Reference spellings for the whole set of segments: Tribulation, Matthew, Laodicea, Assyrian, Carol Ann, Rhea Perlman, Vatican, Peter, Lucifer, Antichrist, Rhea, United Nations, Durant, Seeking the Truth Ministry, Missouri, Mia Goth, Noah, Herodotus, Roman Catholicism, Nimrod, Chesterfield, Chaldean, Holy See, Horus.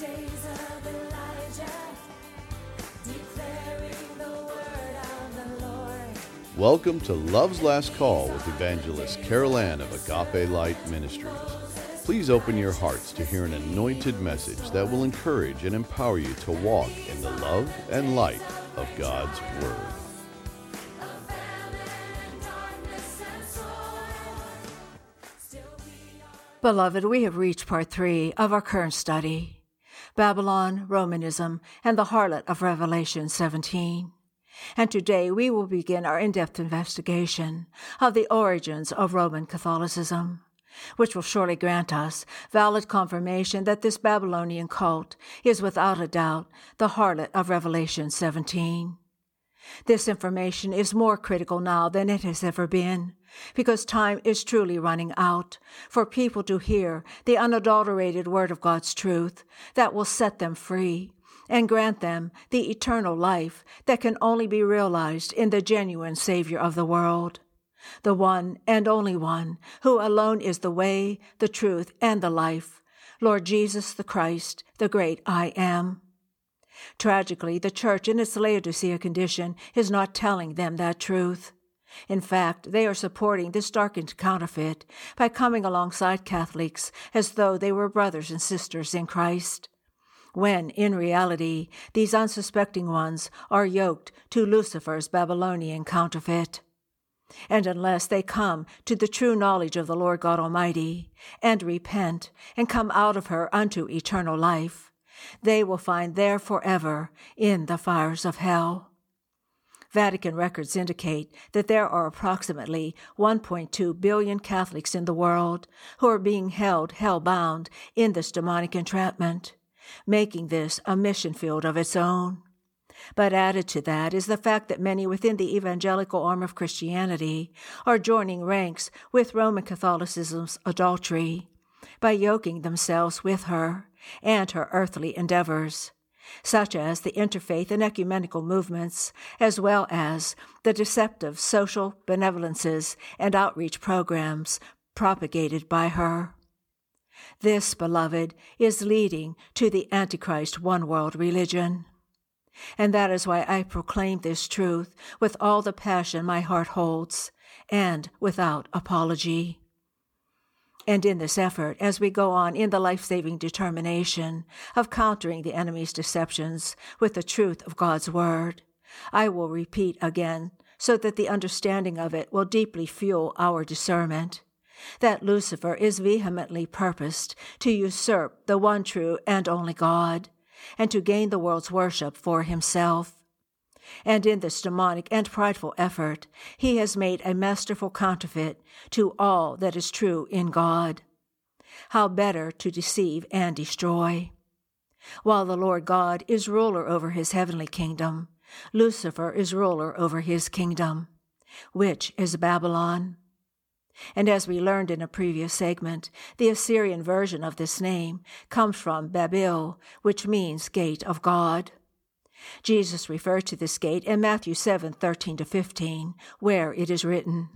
days of Elijah, declaring the word of the Lord. Welcome to Love's Last Call with Evangelist Carol Ann of Agape Light Ministries. Please open your hearts to hear an anointed message that will encourage and empower you to walk in the love and light of God's Word. Beloved, we have reached part 3 of our current study, Babylon, Romanism, and the Harlot of Revelation 17. And today we will begin our in-depth investigation of the origins of Roman Catholicism, which will surely grant us valid confirmation that this Babylonian cult is without a doubt the harlot of Revelation 17. This information is more critical now than it has ever been, because time is truly running out for people to hear the unadulterated word of God's truth that will set them free and grant them the eternal life that can only be realized in the genuine Savior of the world, the one and only one who alone is the way, the truth, and the life, Lord Jesus the Christ, the great I Am. Tragically, the church in its Laodicea condition is not telling them that truth. In fact, they are supporting this darkened counterfeit by coming alongside Catholics as though they were brothers and sisters in Christ, when, in reality, these unsuspecting ones are yoked to Lucifer's Babylonian counterfeit. And unless they come to the true knowledge of the Lord God Almighty, and repent, and come out of her unto eternal life, they will find there forever in the fires of hell. Vatican records indicate that there are approximately 1.2 billion Catholics in the world who are being held hell-bound in this demonic entrapment, making this a mission field of its own. But added to that is the fact that many within the evangelical arm of Christianity are joining ranks with Roman Catholicism's adultery by yoking themselves with her and her earthly endeavors, such as the interfaith and ecumenical movements, as well as the deceptive social benevolences and outreach programs propagated by her. This, beloved, is leading to the Antichrist one-world religion. And that is why I proclaim this truth with all the passion my heart holds, and without apology. And in this effort, as we go on in the life-saving determination of countering the enemy's deceptions with the truth of God's Word, I will repeat again so that the understanding of it will deeply fuel our discernment, that Lucifer is vehemently purposed to usurp the one true and only God, and to gain the world's worship for himself. And in this demonic and prideful effort, he has made a masterful counterfeit to all that is true in God. How better to deceive and destroy? While the Lord God is ruler over his heavenly kingdom, Lucifer is ruler over his kingdom, which is Babylon. And as we learned in a previous segment, the Assyrian version of this name comes from Babil, which means gate of God. Jesus referred to this gate in Matthew 7:13-15, where it is written,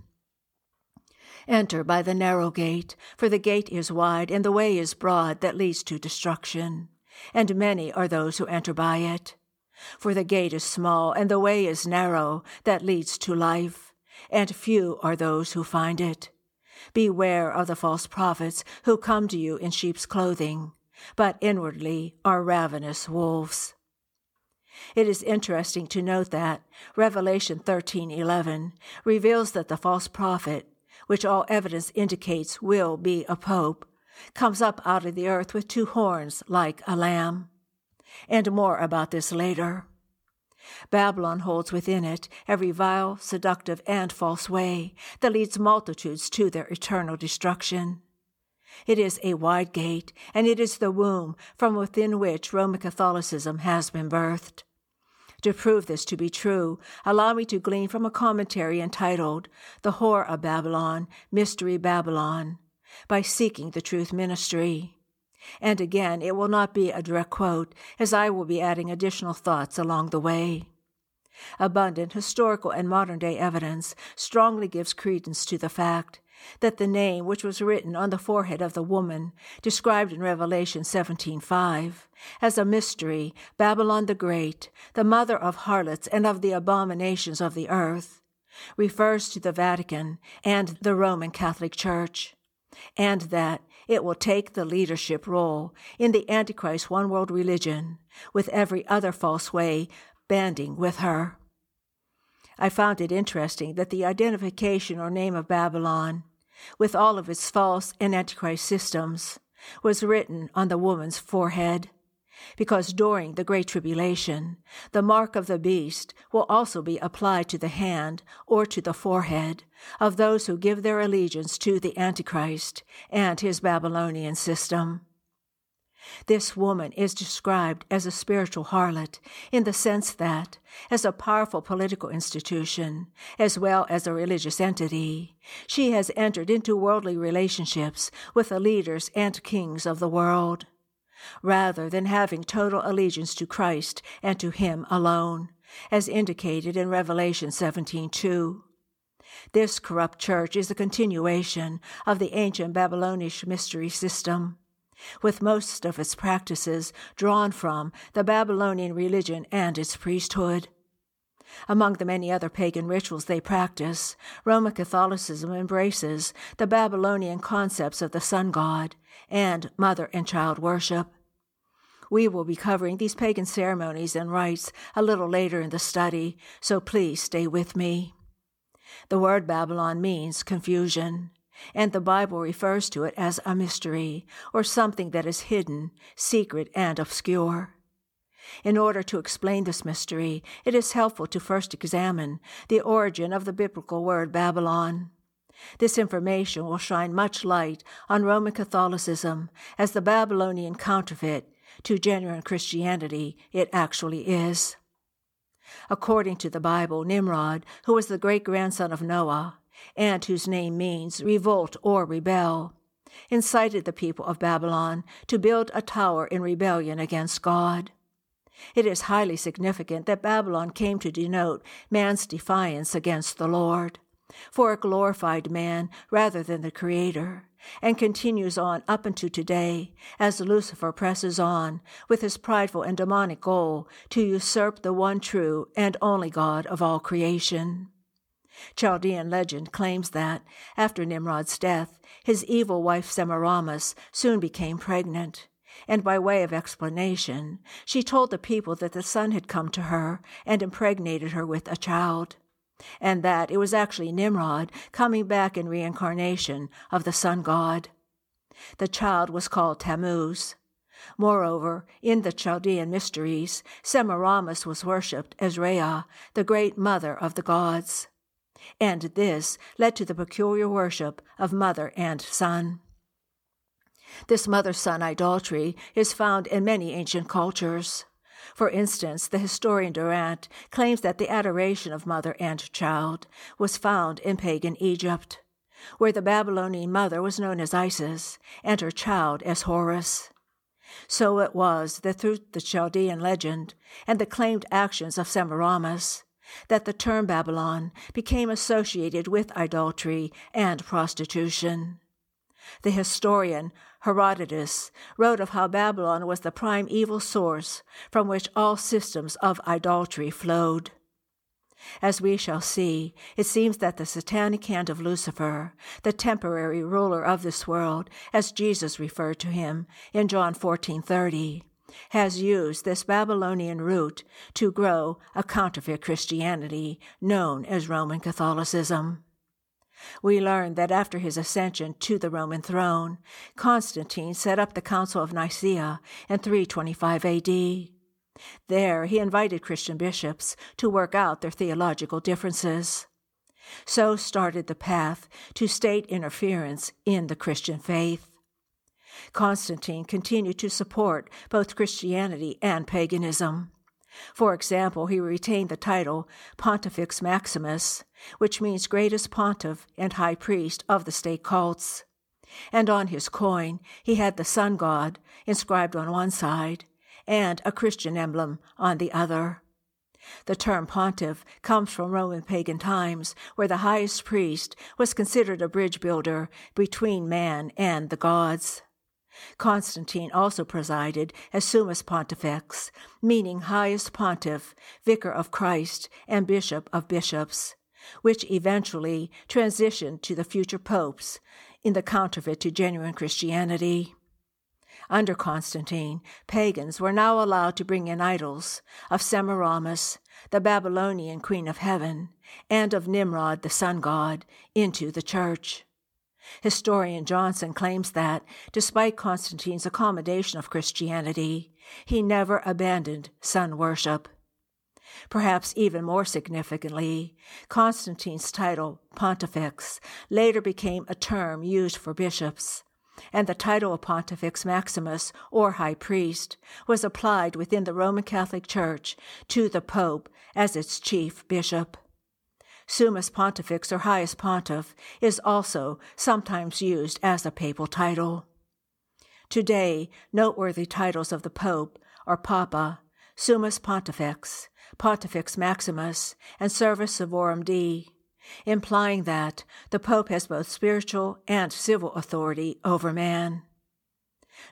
"Enter by the narrow gate, for the gate is wide, and the way is broad that leads to destruction, and many are those who enter by it. For the gate is small, and the way is narrow that leads to life, and few are those who find it. Beware of the false prophets who come to you in sheep's clothing, but inwardly are ravenous wolves." It is interesting to note that Revelation 13:11 reveals that the false prophet, which all evidence indicates will be a pope, comes up out of the earth with 2 horns like a lamb. And more about this later. Babylon holds within it every vile, seductive, and false way that leads multitudes to their eternal destruction. It is a wide gate, and it is the womb from within which Roman Catholicism has been birthed. To prove this to be true, allow me to glean from a commentary entitled "The Whore of Babylon, Mystery Babylon," by Seeking the Truth Ministry. And again, it will not be a direct quote, as I will be adding additional thoughts along the way. Abundant historical and modern-day evidence strongly gives credence to the fact that the name which was written on the forehead of the woman, described in Revelation 17:5, as a mystery, Babylon the Great, the mother of harlots and of the abominations of the earth, refers to the Vatican and the Roman Catholic Church, and that it will take the leadership role in the Antichrist one-world religion, with every other false way banding with her. I found it interesting that the identification or name of Babylon, with all of its false and Antichrist systems, was written on the woman's forehead, because during the Great Tribulation, the mark of the beast will also be applied to the hand or to the forehead of those who give their allegiance to the Antichrist and his Babylonian system. This woman is described as a spiritual harlot in the sense that, as a powerful political institution, as well as a religious entity, she has entered into worldly relationships with the leaders and kings of the world, rather than having total allegiance to Christ and to Him alone, as indicated in Revelation 17:2. This corrupt church is a continuation of the ancient Babylonish mystery system, with most of its practices drawn from the Babylonian religion and its priesthood. Among the many other pagan rituals they practice, Roman Catholicism embraces the Babylonian concepts of the sun god and mother and child worship. We will be covering these pagan ceremonies and rites a little later in the study, so please stay with me. The word Babylon means confusion, and the Bible refers to it as a mystery, or something that is hidden, secret, and obscure. In order to explain this mystery, it is helpful to first examine the origin of the biblical word Babylon. This information will shine much light on Roman Catholicism as the Babylonian counterfeit to genuine Christianity it actually is. According to the Bible, Nimrod, who was the great-grandson of Noah, and whose name means revolt or rebel, incited the people of Babylon to build a tower in rebellion against God. It is highly significant that Babylon came to denote man's defiance against the Lord, for it glorified man rather than the Creator, and continues on up unto today as Lucifer presses on with his prideful and demonic goal to usurp the one true and only God of all creation. Chaldean legend claims that, after Nimrod's death, his evil wife Semiramis soon became pregnant, and by way of explanation, she told the people that the sun had come to her and impregnated her with a child, and that it was actually Nimrod coming back in reincarnation of the sun god. The child was called Tammuz. Moreover, in the Chaldean mysteries, Semiramis was worshipped as Rhea, the great mother of the gods, and this led to the peculiar worship of mother and son. This mother-son idolatry is found in many ancient cultures. For instance, the historian Durant claims that the adoration of mother and child was found in pagan Egypt, where the Babylonian mother was known as Isis and her child as Horus. So it was that through the Chaldean legend and the claimed actions of Semiramis, that the term Babylon became associated with idolatry and prostitution. The historian Herodotus wrote of how Babylon was the prime evil source from which all systems of idolatry flowed. As we shall see, it seems that the satanic hand of Lucifer, the temporary ruler of this world, as Jesus referred to him in John 14:30, has used this Babylonian root to grow a counterfeit Christianity known as Roman Catholicism. We learn that after his ascension to the Roman throne, Constantine set up the Council of Nicaea in 325 AD. There he invited Christian bishops to work out their theological differences. So started the path to state interference in the Christian faith. Constantine continued to support both Christianity and paganism. For example, he retained the title Pontifex Maximus, which means greatest pontiff and high priest of the state cults, and on his coin he had the sun god inscribed on one side and a Christian emblem on the other. The term pontiff comes from Roman pagan times, where the highest priest was considered a bridge builder between man and the gods. Constantine also presided as summus pontifex, meaning highest pontiff, vicar of Christ, and bishop of bishops, which eventually transitioned to the future popes in the counterfeit to genuine Christianity. Under Constantine, pagans were now allowed to bring in idols of Semiramis, the Babylonian queen of heaven, and of Nimrod, the sun god, into the church. Historian Johnson claims that, despite Constantine's accommodation of Christianity, he never abandoned sun worship. Perhaps even more significantly, Constantine's title, pontifex, later became a term used for bishops, and the title of Pontifex Maximus, or High Priest, was applied within the Roman Catholic Church to the Pope as its chief bishop. Summus Pontifex, or Highest Pontiff, is also sometimes used as a papal title. Today, noteworthy titles of the Pope are Papa, Summus Pontifex, Pontifex Maximus, and Servus Servorum Dei, implying that the Pope has both spiritual and civil authority over man.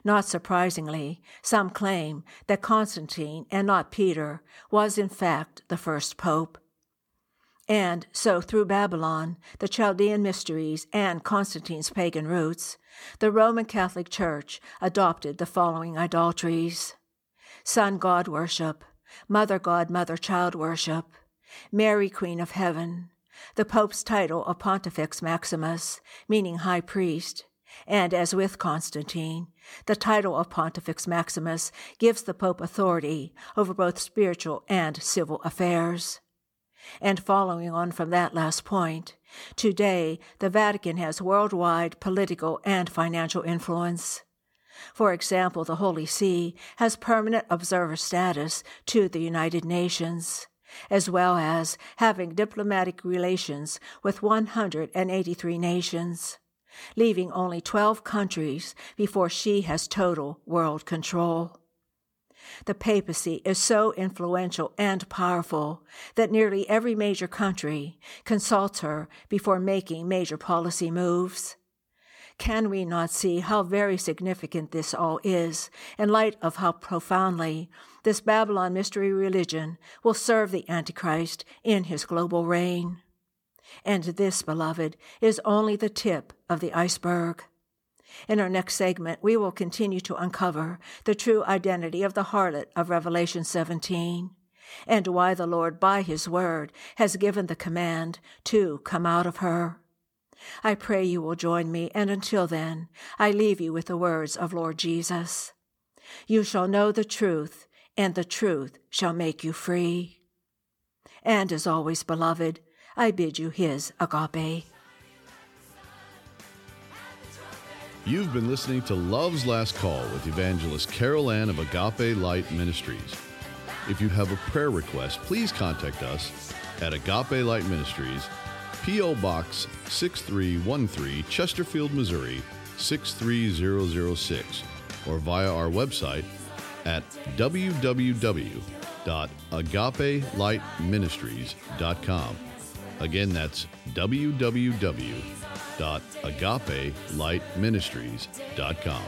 Not surprisingly, some claim that Constantine, and not Peter, was in fact the first Pope. And so through Babylon, the Chaldean mysteries, and Constantine's pagan roots, the Roman Catholic Church adopted the following idolatries: sun god worship, mother god, mother child worship, Mary Queen of Heaven, the Pope's title of Pontifex Maximus, meaning High Priest, and, as with Constantine, the title of Pontifex Maximus gives the Pope authority over both spiritual and civil affairs. And following on from that last point, today the Vatican has worldwide political and financial influence. For example, the Holy See has permanent observer status to the United Nations, as well as having diplomatic relations with 183 nations, leaving only 12 countries before she has total world control. The papacy is so influential and powerful that nearly every major country consults her before making major policy moves. Can we not see how very significant this all is, in light of how profoundly this Babylon mystery religion will serve the Antichrist in his global reign? And this, beloved, is only the tip of the iceberg. In our next segment, we will continue to uncover the true identity of the harlot of Revelation 17, and why the Lord, by his word, has given the command to come out of her. I pray you will join me, and until then, I leave you with the words of Lord Jesus. You shall know the truth, and the truth shall make you free. And as always, beloved, I bid you his agape. You've been listening to Love's Last Call with Evangelist Carol Ann of Agape Light Ministries. If you have a prayer request, please contact us at Agape Light Ministries, P.O. Box 6313, Chesterfield, Missouri, 63006, or via our website at www.agapelightministries.com. Again, that's www.agapelightministries.com.